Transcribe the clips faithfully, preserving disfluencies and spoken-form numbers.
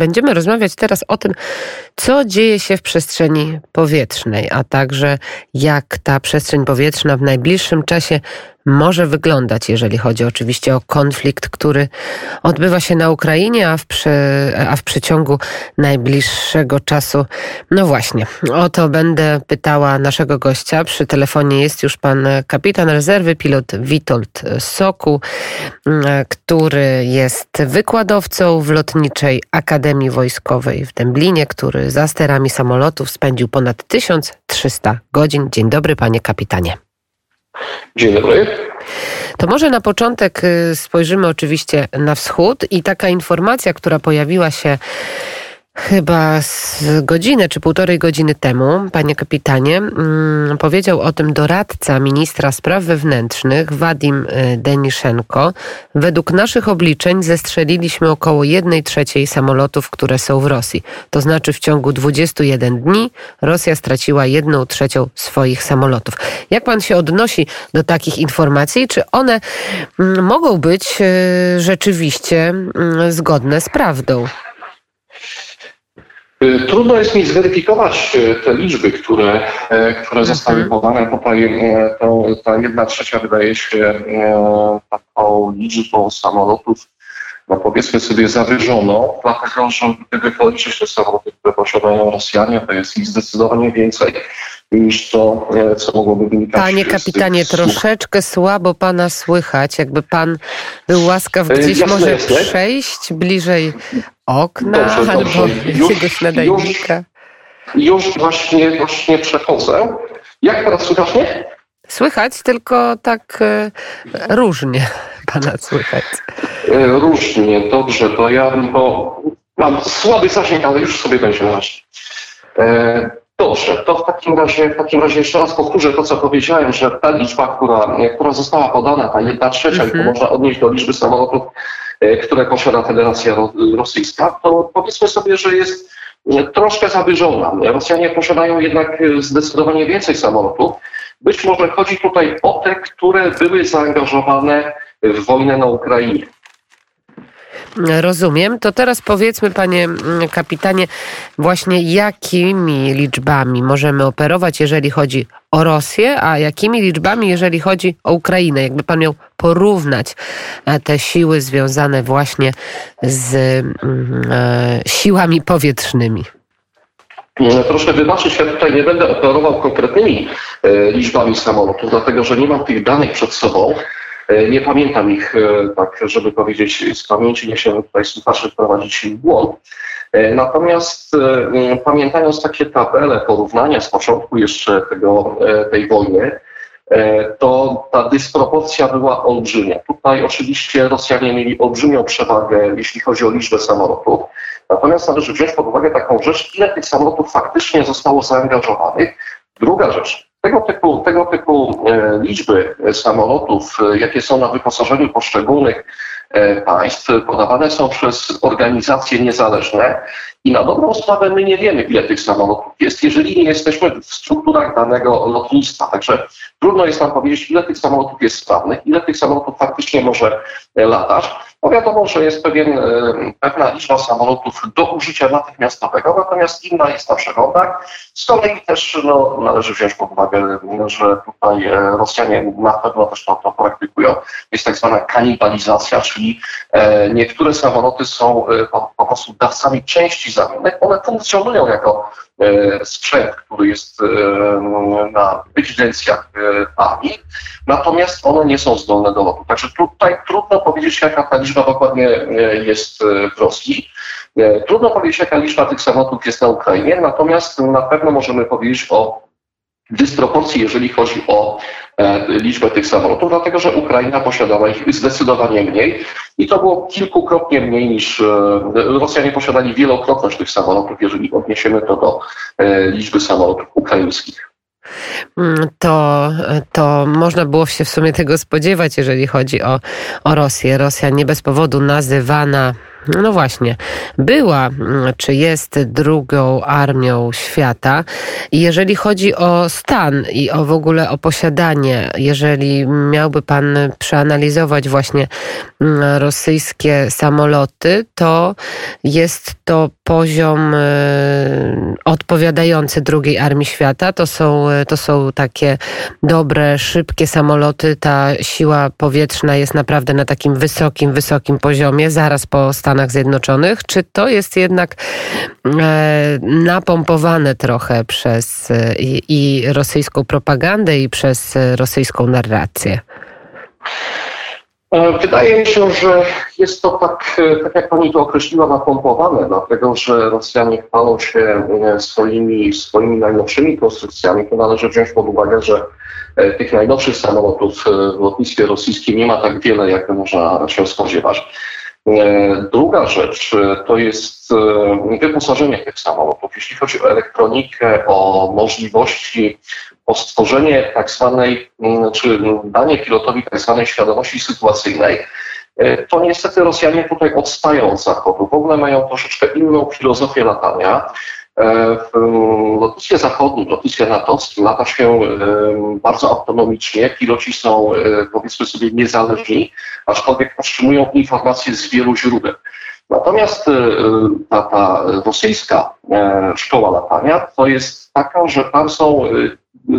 Będziemy rozmawiać teraz o tym, co dzieje się w przestrzeni powietrznej, a także jak ta przestrzeń powietrzna w najbliższym czasie może wyglądać, jeżeli chodzi oczywiście o konflikt, który odbywa się na Ukrainie, a w, przy, a w przeciągu najbliższego czasu. No właśnie, o to będę pytała naszego gościa. Przy telefonie jest już pan kapitan rezerwy, pilot Witold Sokół, który jest wykładowcą w Lotniczej Akademii Wojskowej w Dęblinie, który za sterami samolotów spędził ponad tysiąc trzysta godzin. Dzień dobry, panie kapitanie. Dzień dobry. To może na początek spojrzymy oczywiście na wschód i taka informacja, która pojawiła się chyba z godzinę czy półtorej godziny temu, panie kapitanie, powiedział o tym doradca ministra spraw wewnętrznych Wadim Deniszenko. Według naszych obliczeń zestrzeliliśmy około jednej trzeciej samolotów, które są w Rosji. To znaczy w ciągu dwudziestu jeden dni Rosja straciła jedną trzecią swoich samolotów. Jak pan się odnosi do takich informacji? Czy one mogą być rzeczywiście zgodne z prawdą? Trudno jest mi zweryfikować te liczby, które, które zostały podane. Tutaj to, ta jedna trzecia wydaje się taką liczbą samolotów, no powiedzmy sobie, zawyżoną, dlatego że gdyby policzyć te samoloty, które posiadają Rosjanie, to jest ich zdecydowanie więcej niż to, co mogłoby wynikać. Panie kapitanie, troszeczkę słabo pana słychać. Jakby pan był łaskaw gdzieś jasne, może jasne. przejść bliżej okna dobrze, albo dobrze. jakiegoś nadajnika. Już, już właśnie, właśnie przechodzę. Jak teraz słychać mnie? Słychać, tylko tak e, różnie pana słychać. E, różnie, dobrze. To ja bo mam słaby zasięg, ale już sobie będzie nasz. E, Dobrze, to w takim razie, w takim razie jeszcze raz powtórzę to, co powiedziałem, że ta liczba, która, która została podana, ta jedna trzecia, mm-hmm. i to można odnieść do liczby samolotów, które posiada Federacja Rosyjska, to powiedzmy sobie, że jest troszkę zawyżona. Rosjanie posiadają jednak zdecydowanie więcej samolotów. Być może chodzi tutaj o te, które były zaangażowane w wojnę na Ukrainie. Rozumiem. To teraz powiedzmy, panie kapitanie, właśnie jakimi liczbami możemy operować, jeżeli chodzi o Rosję, a jakimi liczbami, jeżeli chodzi o Ukrainę? Jakby pan miał porównać te siły związane właśnie z e, siłami powietrznymi. Troszkę wybaczyć, ja tutaj nie będę operował konkretnymi e, liczbami samolotów, dlatego że nie mam tych danych przed sobą. Nie pamiętam ich, tak żeby powiedzieć z pamięci, nie chciałem tutaj słuchaczy wprowadzić w błąd. Natomiast pamiętając takie tabele porównania z początku jeszcze tego, tej wojny, to ta dysproporcja była olbrzymia. Tutaj oczywiście Rosjanie mieli olbrzymią przewagę, jeśli chodzi o liczbę samolotów. Natomiast należy wziąć pod uwagę taką rzecz, ile tych samolotów faktycznie zostało zaangażowanych. Druga rzecz. Tego typu, tego typu liczby samolotów, jakie są na wyposażeniu poszczególnych państw, podawane są przez organizacje niezależne i na dobrą sprawę my nie wiemy, ile tych samolotów jest, jeżeli nie jesteśmy w strukturach danego lotnictwa. Także trudno jest nam powiedzieć, ile tych samolotów jest sprawnych, ile tych samolotów faktycznie może latać. No wiadomo, że jest pewien, pewna liczba samolotów do użycia natychmiastowego, natomiast inna jest na przeglądach. Z kolei też no, należy wziąć pod uwagę, że tutaj Rosjanie na pewno też to, to praktykują. Jest tak zwana kanibalizacja, czyli e, niektóre samoloty są e, po, po prostu dawcami części zamiennych. One funkcjonują jako e, sprzęt, który jest e, na ewidencjach e, armii, natomiast one nie są zdolne do lotu. Także tutaj trudno powiedzieć, jaka ta liczba liczba dokładnie jest w Rosji. Trudno powiedzieć, jaka liczba tych samolotów jest na Ukrainie, natomiast na pewno możemy powiedzieć o dysproporcji, jeżeli chodzi o liczbę tych samolotów, dlatego że Ukraina posiadała ich zdecydowanie mniej i to było kilkukrotnie mniej niż Rosjanie posiadali wielokrotność tych samolotów, jeżeli odniesiemy to do liczby samolotów ukraińskich. To, to można było się w sumie tego spodziewać, jeżeli chodzi o, o Rosję. Rosja nie bez powodu nazywana No właśnie, była czy jest drugą armią świata. Jeżeli chodzi o stan i o w ogóle o posiadanie, jeżeli miałby pan przeanalizować właśnie rosyjskie samoloty, to jest to poziom odpowiadający drugiej armii świata. To są, to są takie dobre, szybkie samoloty. Ta siła powietrzna jest naprawdę na takim wysokim, wysokim poziomie, zaraz po Stanach Zjednoczonych. Czy to jest jednak e, napompowane trochę przez e, i rosyjską propagandę, i przez e, rosyjską narrację? Wydaje mi się, że jest to tak, tak jak pani to określiła, napompowane, dlatego że Rosjanie chwalą się swoimi, swoimi najnowszymi konstrukcjami. To należy wziąć pod uwagę, że tych najnowszych samolotów w lotnictwie rosyjskim nie ma tak wiele, jak można się spodziewać. Druga rzecz to jest wyposażenie tych samolotów. Jeśli chodzi o elektronikę, o możliwości, o stworzenie tak zwanej, czy danie pilotowi tak zwanej świadomości sytuacyjnej, to niestety Rosjanie tutaj odstają od Zachodu. W ogóle mają troszeczkę inną filozofię latania. W lotnictwie zachodnim, w lotnictwie natowskim lata się bardzo autonomicznie, piloci są, powiedzmy sobie, niezależni, aczkolwiek otrzymują informacje z wielu źródeł. Natomiast ta, ta rosyjska szkoła latania to jest taka, że tam są,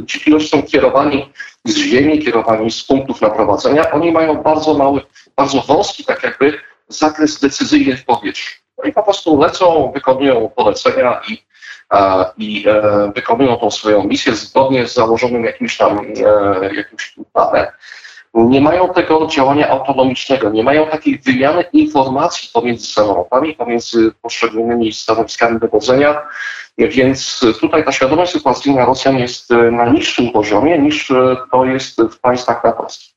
ci piloci są kierowani z ziemi, kierowani z punktów naprowadzenia. Oni mają bardzo mały, bardzo wąski tak jakby zakres decyzyjny w powietrzu. I po prostu lecą, wykonują polecenia i, i e, wykonują tą swoją misję zgodnie z założonym jakimś tam e, jakimś planem. Nie mają tego działania autonomicznego, nie mają takiej wymiany informacji pomiędzy samolotami, pomiędzy poszczególnymi stanowiskami dowodzenia, więc tutaj ta świadomość sytuacyjna Rosjan jest na niższym poziomie niż to jest w państwach natowskich.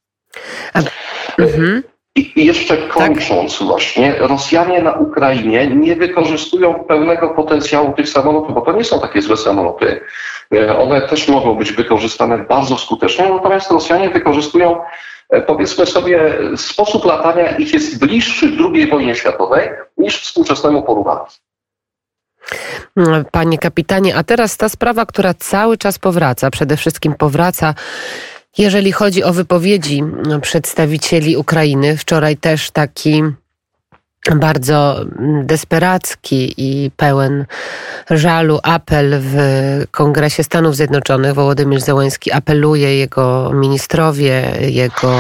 Mhm. I jeszcze kończąc tak. Właśnie, Rosjanie na Ukrainie nie wykorzystują pełnego potencjału tych samolotów, bo to nie są takie złe samoloty. One też mogą być wykorzystane bardzo skutecznie, natomiast Rosjanie wykorzystują, powiedzmy sobie, sposób latania ich jest bliższy drugiej wojnie światowej niż współczesnemu porównaniu. Panie kapitanie, a teraz ta sprawa, która cały czas powraca, przede wszystkim powraca, jeżeli chodzi o wypowiedzi przedstawicieli Ukrainy, wczoraj też taki bardzo desperacki i pełen żalu apel w Kongresie Stanów Zjednoczonych. Wołodymyr Zełenski apeluje, jego ministrowie, jego,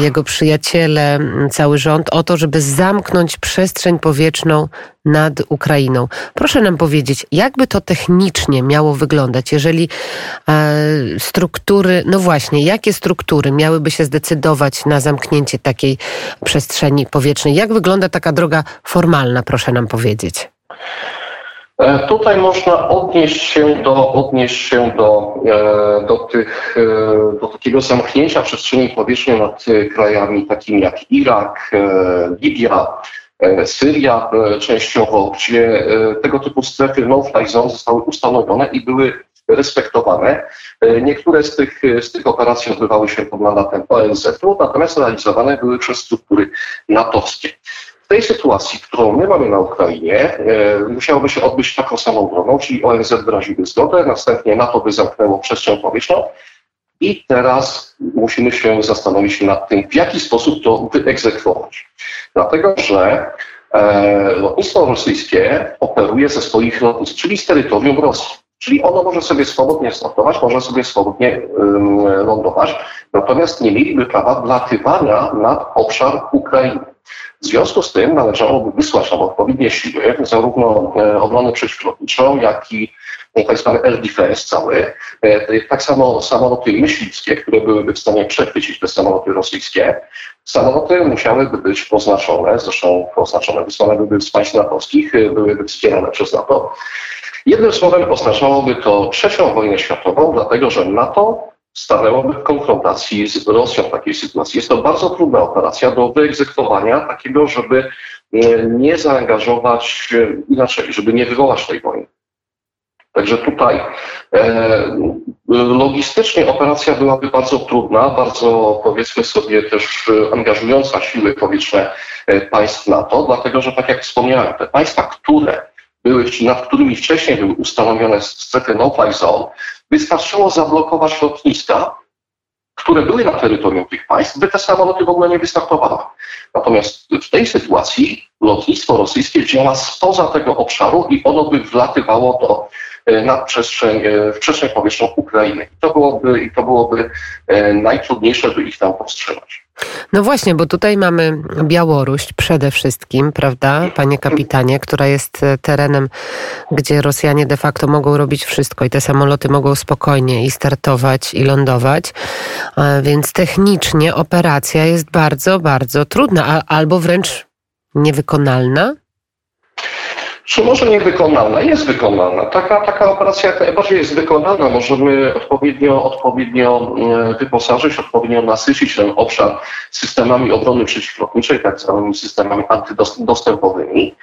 jego przyjaciele, cały rząd o to, żeby zamknąć przestrzeń powietrzną nad Ukrainą. Proszę nam powiedzieć, jakby to technicznie miało wyglądać, jeżeli struktury, no właśnie, jakie struktury miałyby się zdecydować na zamknięcie takiej przestrzeni powietrznej? Jak wygląda taka droga formalna, proszę nam powiedzieć? Tutaj można odnieść się do, odnieść się do, do, tych, do takiego zamknięcia przestrzeni powietrznej nad krajami takimi jak Irak, Libia, Syria częściowo, gdzie tego typu strefy no-fly zone zostały ustanowione i były respektowane. Niektóre z tych, z tych operacji odbywały się pod mandatem O N Z u, natomiast realizowane były przez struktury natowskie. W tej sytuacji, którą my mamy na Ukrainie, musiałoby się odbyć taką samą drogą, czyli O N Z wyraziłby zgodę, następnie NATO by zamknęło przestrzeń powietrzną i teraz musimy się zastanowić nad tym, w jaki sposób to wyegzekwować. Dlatego, że e, lotnictwo rosyjskie operuje ze swoich lotnisk, czyli z terytorium Rosji. Czyli ono może sobie swobodnie startować, może sobie swobodnie um, lądować, natomiast nie mieliby prawa wlatywania nad obszar Ukrainy. W związku z tym należałoby wysłać tam odpowiednie siły, zarówno e, obronę przeciwlotniczą, jak i tak zwany air defense cały. E, tak samo samoloty myśliwskie, które byłyby w stanie przechwycić te samoloty rosyjskie. Samoloty musiałyby być oznaczone, zresztą oznaczone, wysłane byłyby z państw natowskich, byłyby wspierane przez NATO. Jednym słowem oznaczałoby to trzecią wojnę światową, dlatego że NATO stanęłoby w konfrontacji z Rosją w takiej sytuacji. Jest to bardzo trudna operacja do wyegzekwowania takiego, żeby nie zaangażować inaczej, żeby nie wywołać tej wojny. Także tutaj e, Logistycznie operacja byłaby bardzo trudna, bardzo, powiedzmy sobie, też angażująca siły powietrzne państw NATO, dlatego że, tak jak wspomniałem, te państwa, które były, nad którymi wcześniej były ustanowione strefy no-fly zone, wystarczyło zablokować lotniska, które były na terytorium tych państw, by te samoloty w ogóle nie wystartowały. Natomiast w tej sytuacji lotnictwo rosyjskie działa spoza tego obszaru i ono by wlatywało do na przestrzeń, w przestrzeń powietrzną Ukrainy. To byłoby, i to byłoby najtrudniejsze, by ich tam powstrzymać. No właśnie, bo tutaj mamy Białoruś przede wszystkim, prawda, panie kapitanie, która jest terenem, gdzie Rosjanie de facto mogą robić wszystko i te samoloty mogą spokojnie i startować, i lądować, więc technicznie operacja jest bardzo, bardzo trudna, albo wręcz niewykonalna. Czy może niewykonalna? Jest wykonalna. Taka, taka operacja jak najbardziej jest wykonalna. Możemy odpowiednio, odpowiednio wyposażyć, odpowiednio nasycić ten obszar systemami obrony przeciwlotniczej, tak zwanymi systemami antydostępowymi.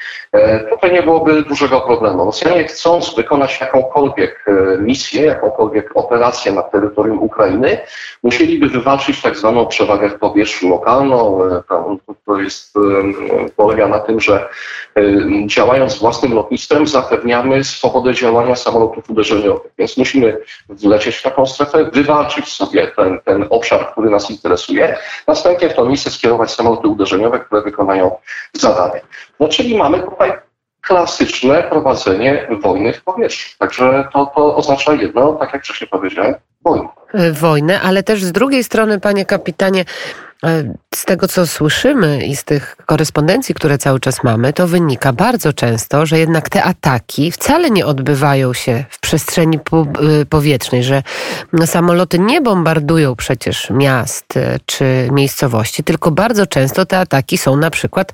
Tutaj nie byłoby dużego problemu. Rosjanie, chcąc wykonać jakąkolwiek misję, jakąkolwiek operację na terytorium Ukrainy, musieliby wywalczyć tak zwaną przewagę w powietrzu lokalną. To jest, polega na tym, że działając właśnie własnym lotnictwem zapewniamy swobodę działania samolotów uderzeniowych. Więc musimy wlecieć w taką strefę, wywalczyć sobie ten, ten obszar, który nas interesuje. Następnie w to miejsce skierować samoloty uderzeniowe, które wykonają zadanie. No czyli mamy tutaj klasyczne prowadzenie wojny w powietrzu. Także to, to oznacza jedno, tak jak wcześniej powiedziałem, wojnę. Wojnę, ale też z drugiej strony, panie kapitanie, z tego, co słyszymy i z tych korespondencji, które cały czas mamy, to wynika bardzo często, że jednak te ataki wcale nie odbywają się w przestrzeni powietrznej, że samoloty nie bombardują przecież miast czy miejscowości, tylko bardzo często te ataki są na przykład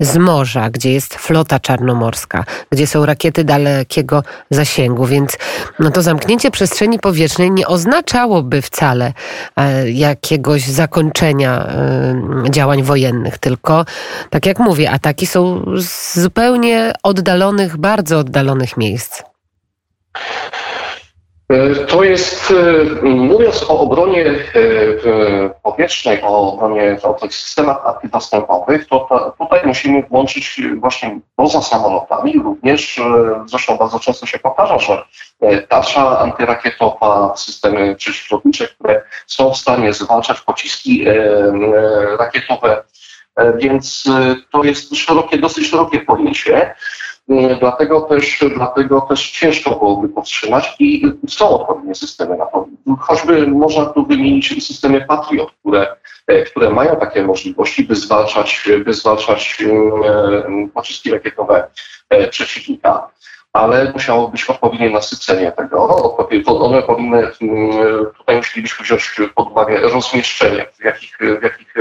z morza, gdzie jest flota czarnomorska, gdzie są rakiety dalekiego zasięgu, więc no to zamknięcie przestrzeni powietrznej nie oznaczałoby wcale e, jakiegoś zakończenia e, działań wojennych, tylko tak jak mówię, ataki są z zupełnie oddalonych, bardzo oddalonych miejsc. To jest, mówiąc o obronie powietrznej, o obronie, o tych systemach antydostępowych, to ta, tutaj musimy włączyć właśnie poza samolotami również, zresztą bardzo często się powtarza, że tarcza antyrakietowa, systemy przeciwlotnicze, które są w stanie zwalczać pociski rakietowe, więc to jest szerokie, dosyć szerokie pojęcie. Dlatego też, dlatego też ciężko byłoby powstrzymać i są odpowiednie systemy na to. Choćby można tu wymienić systemy Patriot, które, które mają takie możliwości, by zwalczać, by zwalczać pociski rakietowe przeciwnika. Ale musiało być odpowiednie nasycenie tego. One powinny, tutaj musielibyśmy wziąć pod uwagę rozmieszczenie, w jakich, w jakich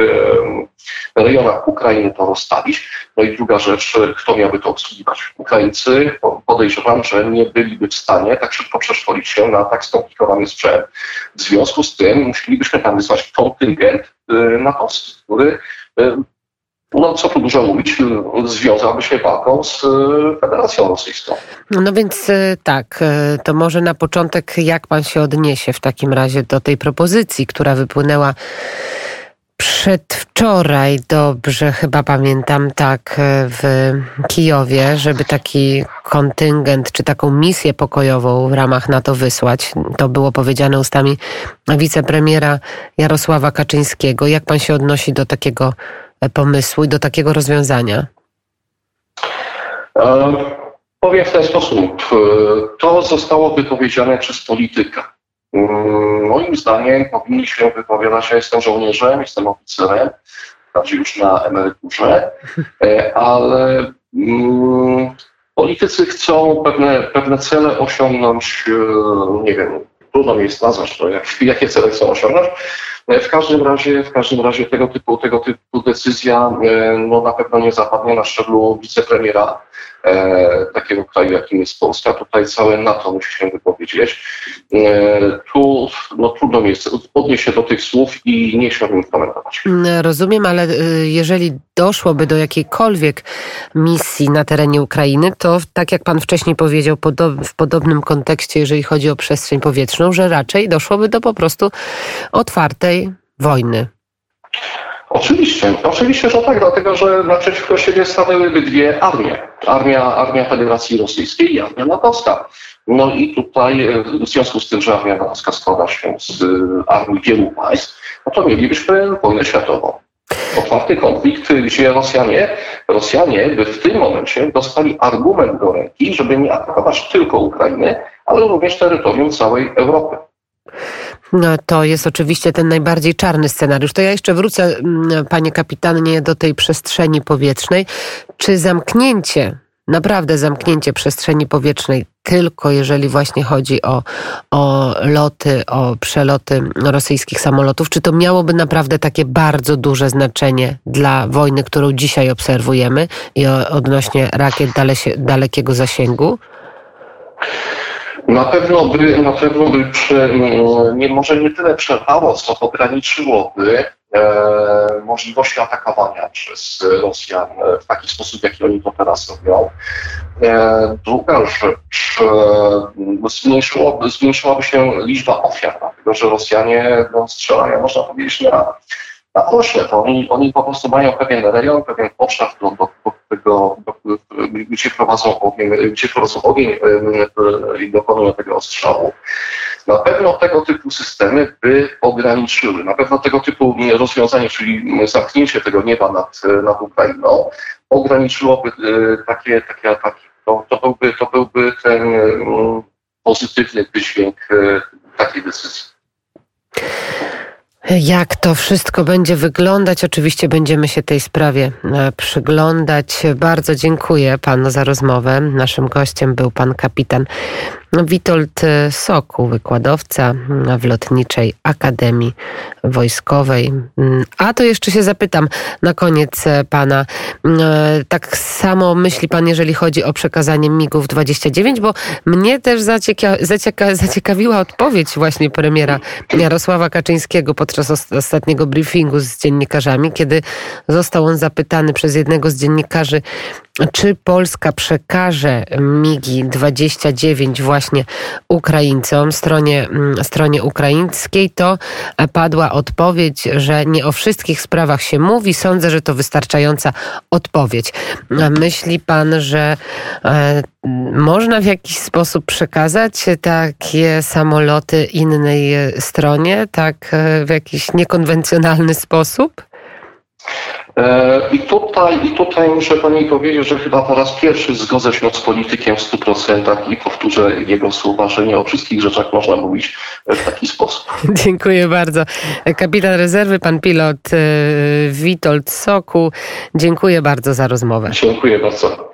rejonach Ukrainy to rozstawić. No i druga rzecz, kto miałby to obsługiwać? Ukraińcy, podejrzewam, że nie byliby w stanie tak szybko przeszkolić się na tak skomplikowany sprzęt. W związku z tym musielibyśmy tam wysłać kontyngent natowski, który, no co tu dużo mówić, związałby się walką z Federacją Rosyjską. No więc tak, to może na początek jak pan się odniesie w takim razie do tej propozycji, która wypłynęła przedwczoraj, dobrze chyba pamiętam, tak, w Kijowie, żeby taki kontyngent czy taką misję pokojową w ramach NATO wysłać. To było powiedziane ustami wicepremiera Jarosława Kaczyńskiego. Jak pan się odnosi do takiego pomysłu i do takiego rozwiązania? E, powiem w ten sposób. To zostało wypowiedziane przez polityka. Moim zdaniem powinni się wypowiadać, ja jestem żołnierzem, jestem oficerem, wprawdzie już na emeryturze, ale mm, politycy chcą pewne, pewne cele osiągnąć, nie wiem, trudno mi jest nazwać to, jak, jakie cele chcą osiągnąć, W każdym razie, w każdym razie tego typu, tego typu decyzja no, na pewno nie zapadnie na szczeblu wicepremiera e, takiego kraju, jakim jest Polska. Tutaj całe NATO musi się wypowiedzieć. E, tu no, trudno mi jest odnieść się do tych słów i nie chciałbym komentować. Rozumiem, ale jeżeli doszłoby do jakiejkolwiek misji na terenie Ukrainy, to tak jak pan wcześniej powiedział, podo- w podobnym kontekście, jeżeli chodzi o przestrzeń powietrzną, że raczej doszłoby do po prostu otwartej wojny. Oczywiście, oczywiście, że tak, dlatego że naprzeciwko siebie stanęłyby dwie armie. Armia, armia Federacji Rosyjskiej i armia natowska. No i tutaj w związku z tym, że armia natowska składa się z armii wielu państw, no to mielibyśmy wojnę światową. Otwarty konflikt, gdzie Rosjanie, Rosjanie by w tym momencie dostali argument do ręki, żeby nie atakować tylko Ukrainy, ale również terytorium całej Europy. No to jest oczywiście ten najbardziej czarny scenariusz. To ja jeszcze wrócę, panie kapitanie, do tej przestrzeni powietrznej. Czy zamknięcie, naprawdę zamknięcie przestrzeni powietrznej, tylko jeżeli właśnie chodzi o, o loty, o przeloty rosyjskich samolotów, czy to miałoby naprawdę takie bardzo duże znaczenie dla wojny, którą dzisiaj obserwujemy i odnośnie rakiet dalesie, dalekiego zasięgu? Na pewno by, na pewno by prze, nie, może nie tyle przerwało, co ograniczyłoby e, możliwości atakowania przez Rosjan w taki sposób, jaki oni to teraz robią. E, druga rzecz, e, zmniejszyłoby, zmniejszyłaby się liczba ofiar, dlatego że Rosjanie no, strzelają, można powiedzieć, na, na ośle. To oni, oni po prostu mają pewien rejon, pewien obszar, do, do, do tego, do, gdzie prowadzą ogień, gdzie prowadzą ogień i dokonują tego ostrzału. Na pewno tego typu systemy by ograniczyły. Na pewno tego typu rozwiązanie, czyli zamknięcie tego nieba nad, nad Ukrainą, ograniczyłoby takie, takie ataki. To, to, byłby, to byłby ten pozytywny wydźwięk takiej decyzji. Jak to wszystko będzie wyglądać? Oczywiście będziemy się tej sprawie przyglądać. Bardzo dziękuję panu za rozmowę. Naszym gościem był pan kapitan Witold Sokół, wykładowca w Lotniczej Akademii Wojskowej. A to jeszcze się zapytam na koniec pana, tak samo myśli pan, jeżeli chodzi o przekazanie migów dwadzieścia dziewięć, bo mnie też zacieka- zacieka- zaciekawiła odpowiedź właśnie premiera Jarosława Kaczyńskiego podczas ostatniego briefingu z dziennikarzami, kiedy został on zapytany przez jednego z dziennikarzy, czy Polska przekaże migi dwadzieścia dziewięć właśnie Ukraińcom, stronie, stronie ukraińskiej, to padła odpowiedź, że nie o wszystkich sprawach się mówi. Sądzę, że to wystarczająca odpowiedź. Myśli pan, że e, można w jakiś sposób przekazać takie samoloty innej stronie, tak w jakiś niekonwencjonalny sposób? I tutaj, i tutaj muszę pani powiedzieć, że chyba po raz pierwszy zgodzę się z politykiem w stu procentach i powtórzę jego słowa, że nie o wszystkich rzeczach można mówić w taki sposób. Dziękuję bardzo. Kapitan rezerwy, pan pilot Witold Sokół, dziękuję bardzo za rozmowę. Dziękuję bardzo.